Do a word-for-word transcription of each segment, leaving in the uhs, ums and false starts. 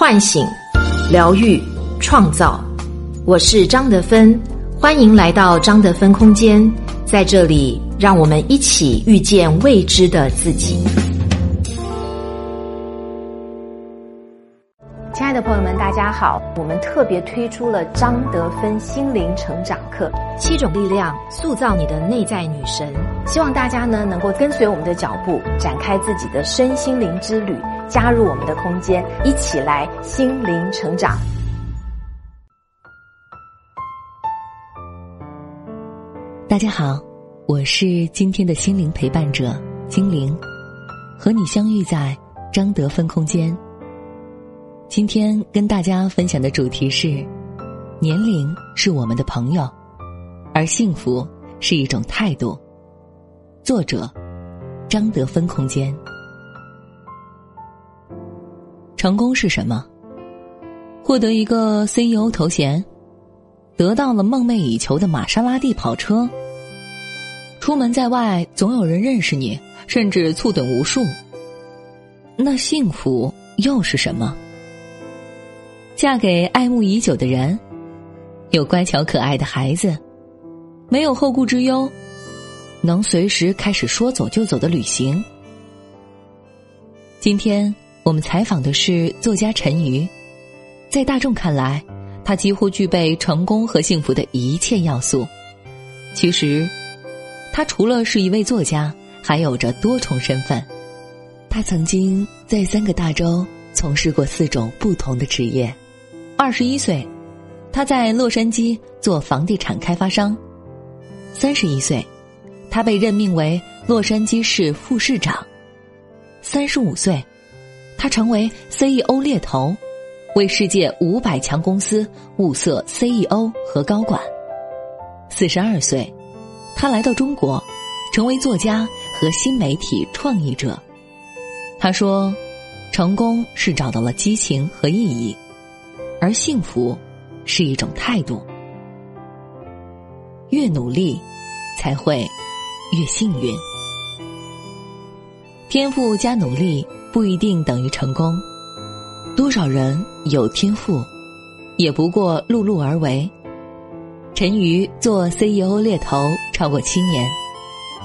唤醒、疗愈、创造。我是张德芬，欢迎来到张德芬空间，在这里让我们一起遇见未知的自己。亲爱的朋友们，大家好，我们特别推出了张德芬心灵成长课，七种力量塑造你的内在女神，希望大家呢能够跟随我们的脚步，展开自己的身心灵之旅，加入我们的空间，一起来心灵成长。大家好，我是今天的心灵陪伴者精灵，和你相遇在张德芬空间。今天跟大家分享的主题是：年龄是我们的朋友，而幸福是一种态度。作者张德芬空间。成功是什么？获得一个 C E O 头衔，得到了梦寐以求的玛莎拉蒂跑车，出门在外总有人认识你，甚至簇拥无数。那幸福又是什么？嫁给爱慕已久的人，有乖巧可爱的孩子，没有后顾之忧，能随时开始说走就走的旅行。今天我们采访的是作家陈瑜，在大众看来，他几乎具备成功和幸福的一切要素。其实他除了是一位作家，还有着多重身份。他曾经在三个大洲从事过四种不同的职业。二十一岁，他在洛杉矶做房地产开发商。三十一岁，他被任命为洛杉矶市副市长。三十五岁，他成为 C E O 猎头，为世界五百强公司物色 C E O 和高管。四十二岁，他来到中国，成为作家和新媒体创意者。他说，成功是找到了激情和意义，而幸福是一种态度。越努力才会越幸运。天赋加努力不一定等于成功，多少人有天赋也不过碌碌而为。陈瑜做 C E O 猎头超过七年，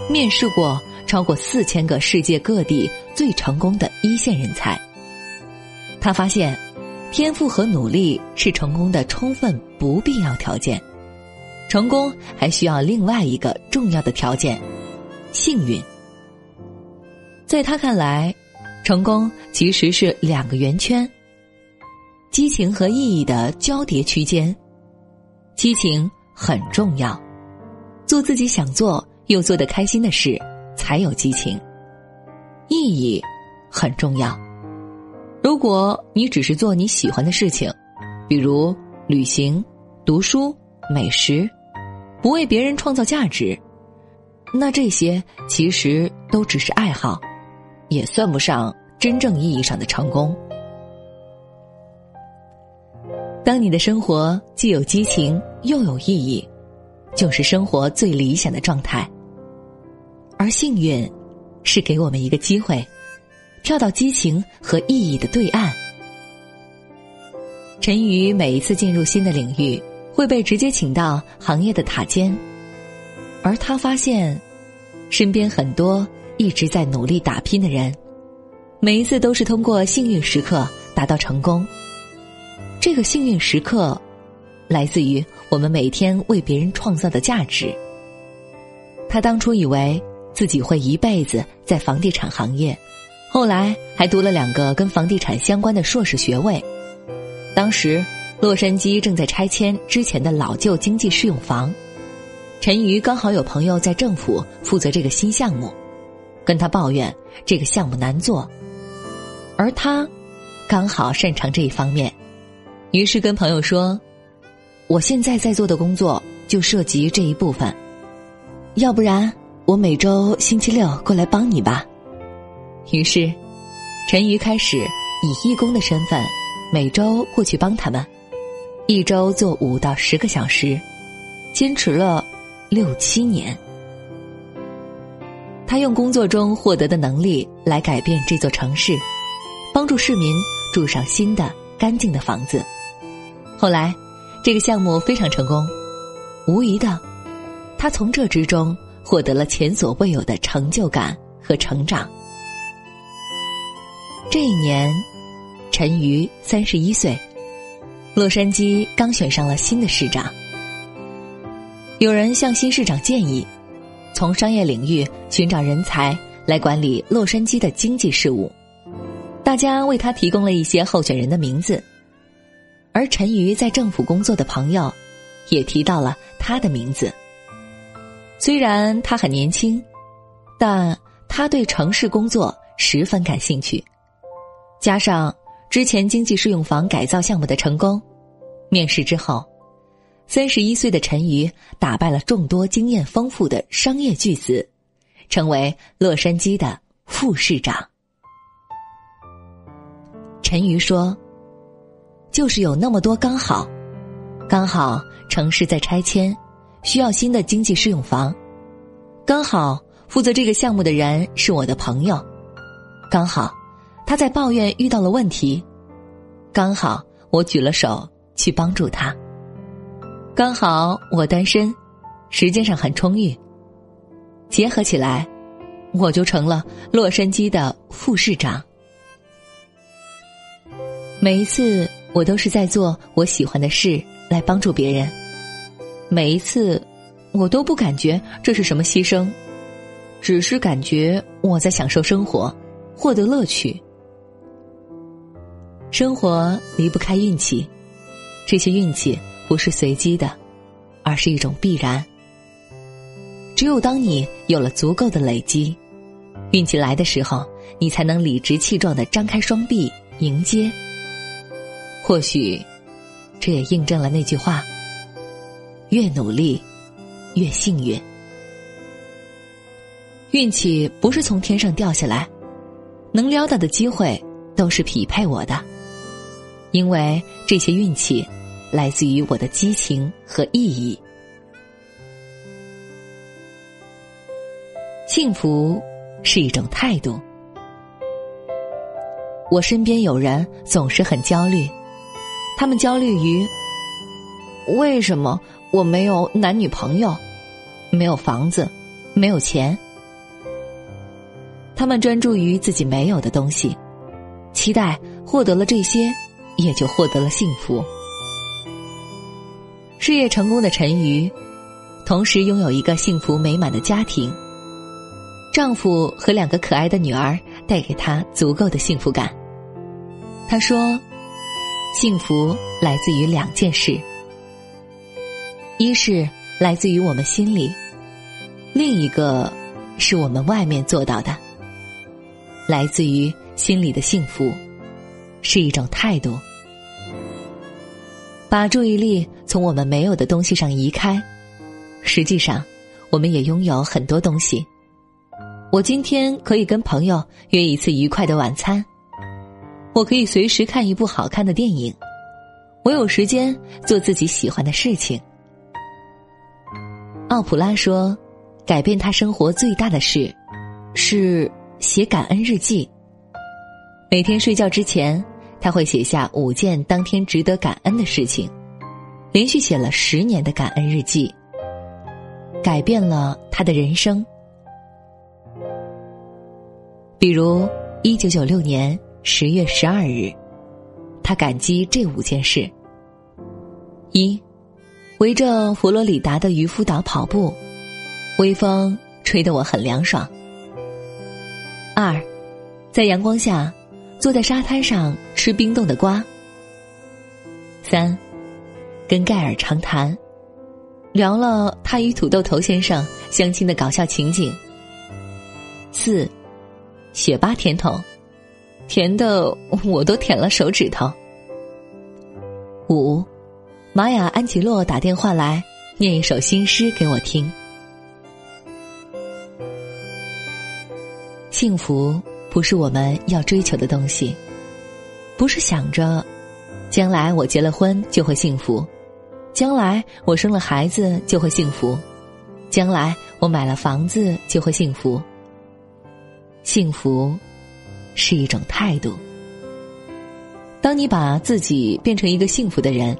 面试过超过四千个世界各地最成功的一线人才。他发现，天赋和努力是成功的充分不必要条件，成功还需要另外一个重要的条件：幸运。在他看来，成功其实是两个圆圈，激情和意义的交叠区间。激情很重要，做自己想做又做得开心的事才有激情。意义很重要，如果你只是做你喜欢的事情，比如旅行、读书、美食，不为别人创造价值，那这些其实都只是爱好，也算不上真正意义上的成功。当你的生活既有激情又有意义，就是生活最理想的状态。而幸运是给我们一个机会，跳到激情和意义的对岸。陈瑜每一次进入新的领域，会被直接请到行业的塔尖，而他发现身边很多一直在努力打拼的人，每一次都是通过幸运时刻达到成功。这个幸运时刻来自于我们每天为别人创造的价值。他当初以为自己会一辈子在房地产行业，后来还读了两个跟房地产相关的硕士学位。当时洛杉矶正在拆迁之前的老旧经济适用房，陈瑜刚好有朋友在政府负责这个新项目，跟他抱怨这个项目难做，而他刚好擅长这一方面，于是跟朋友说，我现在在做的工作就涉及这一部分，要不然我每周星期六过来帮你吧。于是陈瑜开始以义工的身份每周过去帮他们，一周做五到十个小时，坚持了六七年。他用工作中获得的能力来改变这座城市，帮助市民住上新的干净的房子。后来这个项目非常成功，无疑的，他从这之中获得了前所未有的成就感和成长。这一年，陈瑜三十一岁，洛杉矶刚选上了新的市长。有人向新市长建议，从商业领域寻找人才来管理洛杉矶的经济事务。大家为他提供了一些候选人的名字，而陈瑜在政府工作的朋友也提到了他的名字。虽然他很年轻，但他对城市工作十分感兴趣，加上之前经济适用房改造项目的成功，面试之后三十一岁的陈瑜打败了众多经验丰富的商业巨子，成为洛杉矶的副市长。陈瑜说，就是有那么多刚好，刚好城市在拆迁，需要新的经济适用房，刚好负责这个项目的人是我的朋友，刚好他在抱怨遇到了问题，刚好我举了手去帮助他，刚好我单身，时间上很充裕，结合起来，我就成了洛杉矶的副市长。每一次我都是在做我喜欢的事来帮助别人，每一次我都不感觉这是什么牺牲，只是感觉我在享受生活，获得乐趣。生活离不开运气，这些运气不是随机的，而是一种必然。只有当你有了足够的累积，运气来的时候，你才能理直气壮地张开双臂迎接。或许这也印证了那句话，越努力越幸运。运气不是从天上掉下来，能撩到的机会都是匹配我的，因为这些运气来自于我的激情和意义。幸福是一种态度。我身边有人总是很焦虑，他们焦虑于为什么我没有男女朋友，没有房子，没有钱。他们专注于自己没有的东西，期待获得了这些，也就获得了幸福。事业成功的陈瑜，同时拥有一个幸福美满的家庭，丈夫和两个可爱的女儿带给她足够的幸福感。她说，幸福来自于两件事，一是来自于我们心里，另一个是我们外面做到的。来自于心里的幸福是一种态度，把注意力从我们没有的东西上移开，实际上我们也拥有很多东西。我今天可以跟朋友约一次愉快的晚餐，我可以随时看一部好看的电影，我有时间做自己喜欢的事情。奥普拉说，改变他生活最大的事是写感恩日记。每天睡觉之前，他会写下五件当天值得感恩的事情，连续写了十年的感恩日记，改变了他的人生。比如一九九六年十月十二日，他感激这五件事。一，围着佛罗里达的渔夫岛跑步，微风吹得我很凉爽。二，在阳光下坐在沙滩上吃冰冻的瓜。三，跟盖尔长谈，聊了他与土豆头先生相亲的搞笑情景。四，雪巴甜筒，甜的我都舔了手指头。五，玛雅安吉洛打电话来念一首新诗给我听。幸福不是我们要追求的东西，不是想着将来我结了婚就会幸福，将来我生了孩子就会幸福，将来我买了房子就会幸福。幸福是一种态度。当你把自己变成一个幸福的人，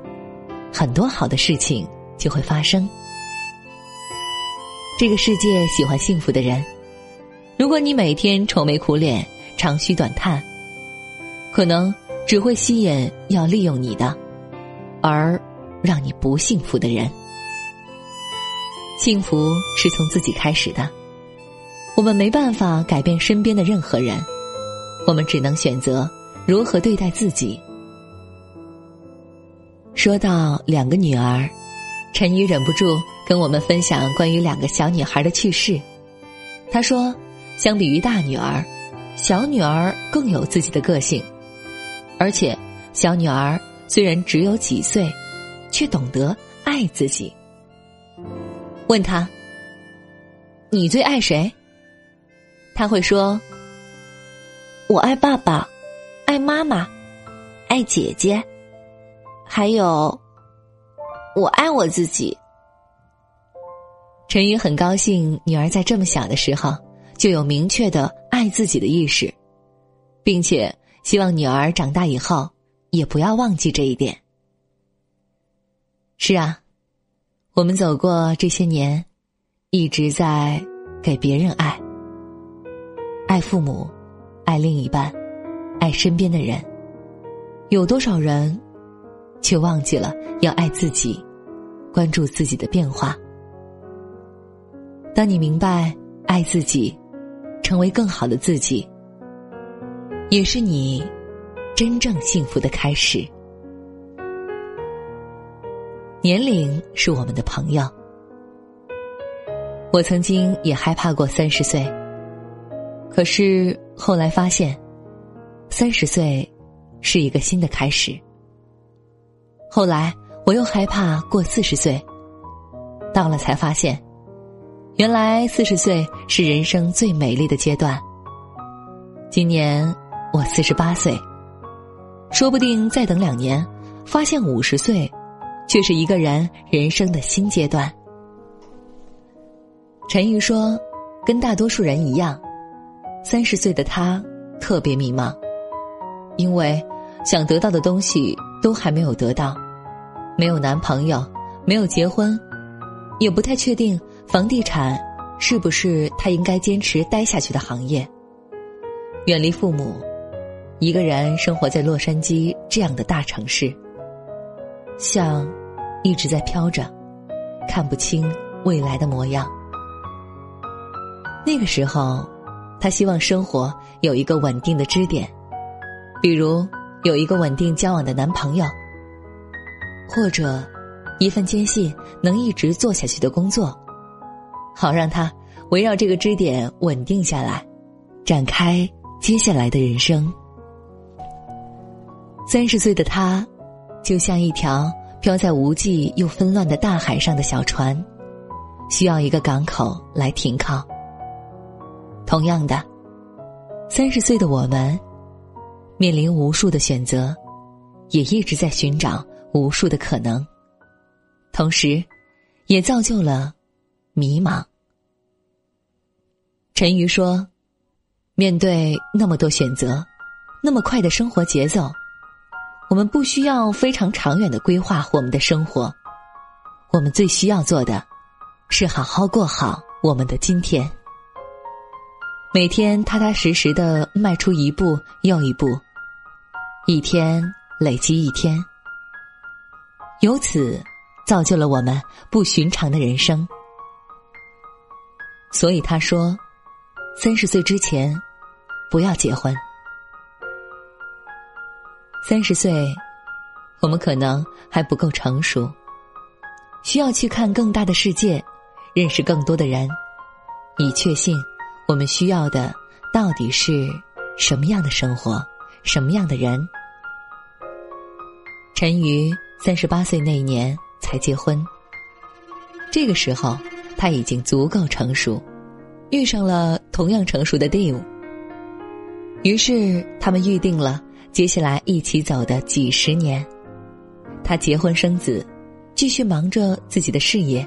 很多好的事情就会发生。这个世界喜欢幸福的人。如果你每天愁眉苦脸、长吁短叹，可能只会吸引要利用你的，而让你不幸福的人。幸福是从自己开始的，我们没办法改变身边的任何人，我们只能选择如何对待自己。说到两个女儿，陈宇忍不住跟我们分享关于两个小女孩的趣事。她说，相比于大女儿，小女儿更有自己的个性，而且小女儿虽然只有几岁，却懂得爱自己。问她，你最爱谁？她会说，我爱爸爸，爱妈妈，爱姐姐，还有我爱我自己。陈宇很高兴女儿在这么小的时候就有明确的爱自己的意识，并且希望女儿长大以后也不要忘记这一点。是啊，我们走过这些年，一直在给别人爱，爱父母，爱另一半，爱身边的人，有多少人却忘记了要爱自己，关注自己的变化。当你明白爱自己，成为更好的自己，也是你真正幸福的开始。年龄是我们的朋友，我曾经也害怕过三十岁，可是后来发现，三十岁是一个新的开始。后来我又害怕过四十岁，到了才发现，原来四十岁是人生最美丽的阶段。今年我四十八岁，说不定再等两年，发现五十岁，却是一个人人生的新阶段。陈宇说，跟大多数人一样，三十岁的他特别迷茫，因为想得到的东西都还没有得到，没有男朋友，没有结婚，也不太确定房地产是不是他应该坚持待下去的行业。远离父母，一个人生活在洛杉矶这样的大城市，像一直在飘着，看不清未来的模样。那个时候他希望生活有一个稳定的支点，比如有一个稳定交往的男朋友，或者一份坚信能一直做下去的工作，好让他围绕这个支点稳定下来，展开接下来的人生。三十岁的他就像一条飘在无际又纷乱的大海上的小船，需要一个港口来停靠。同样的，三十岁的我们面临无数的选择，也一直在寻找无数的可能，同时也造就了迷茫。陈瑜说，面对那么多选择，那么快的生活节奏，我们不需要非常长远的规划我们的生活，我们最需要做的是好好过好我们的今天，每天踏踏实实地迈出一步又一步，一天累积一天，由此造就了我们不寻常的人生。所以他说，三十岁之前不要结婚。三十岁我们可能还不够成熟，需要去看更大的世界，认识更多的人，以确信我们需要的到底是什么样的生活，什么样的人。陈瑜三十八岁那一年才结婚，这个时候他已经足够成熟，遇上了同样成熟的 Dave， 于是他们预定了接下来一起走的几十年。他结婚生子，继续忙着自己的事业，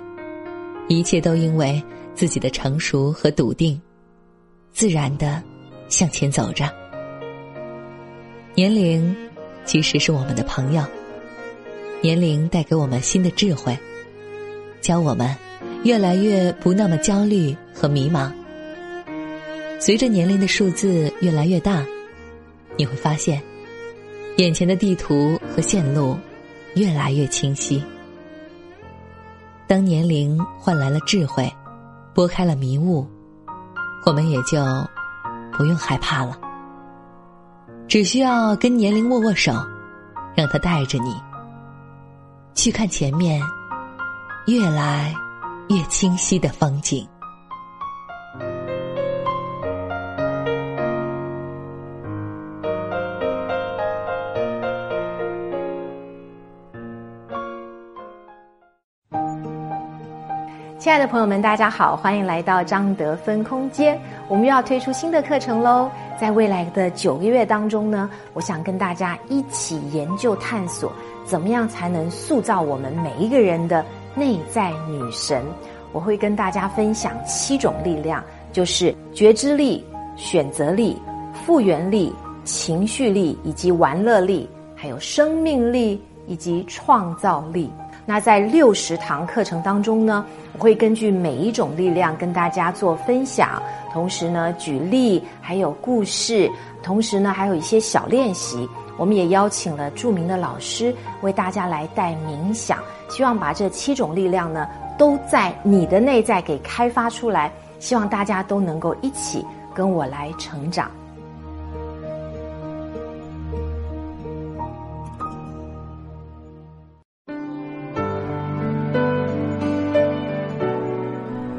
一切都因为自己的成熟和笃定，自然地向前走着。年龄其实是我们的朋友。年龄带给我们新的智慧，教我们越来越不那么焦虑和迷茫。随着年龄的数字越来越大，你会发现眼前的地图和线路越来越清晰。当年龄换来了智慧，拨开了迷雾，我们也就不用害怕了。只需要跟年龄握握手，让它带着你去看前面越来越清晰的风景。亲爱的朋友们，大家好，欢迎来到张德芬空间。我们又要推出新的课程喽！在未来的九个月当中呢，我想跟大家一起研究探索，怎么样才能塑造我们每一个人的内在女神。我会跟大家分享七种力量，就是觉知力、选择力、复原力、情绪力以及玩乐力，还有生命力以及创造力。那在六十堂课程当中呢，我会根据每一种力量跟大家做分享，同时呢举例，还有故事，同时呢还有一些小练习。我们也邀请了著名的老师为大家来带冥想，希望把这七种力量呢都在你的内在给开发出来，希望大家都能够一起跟我来成长。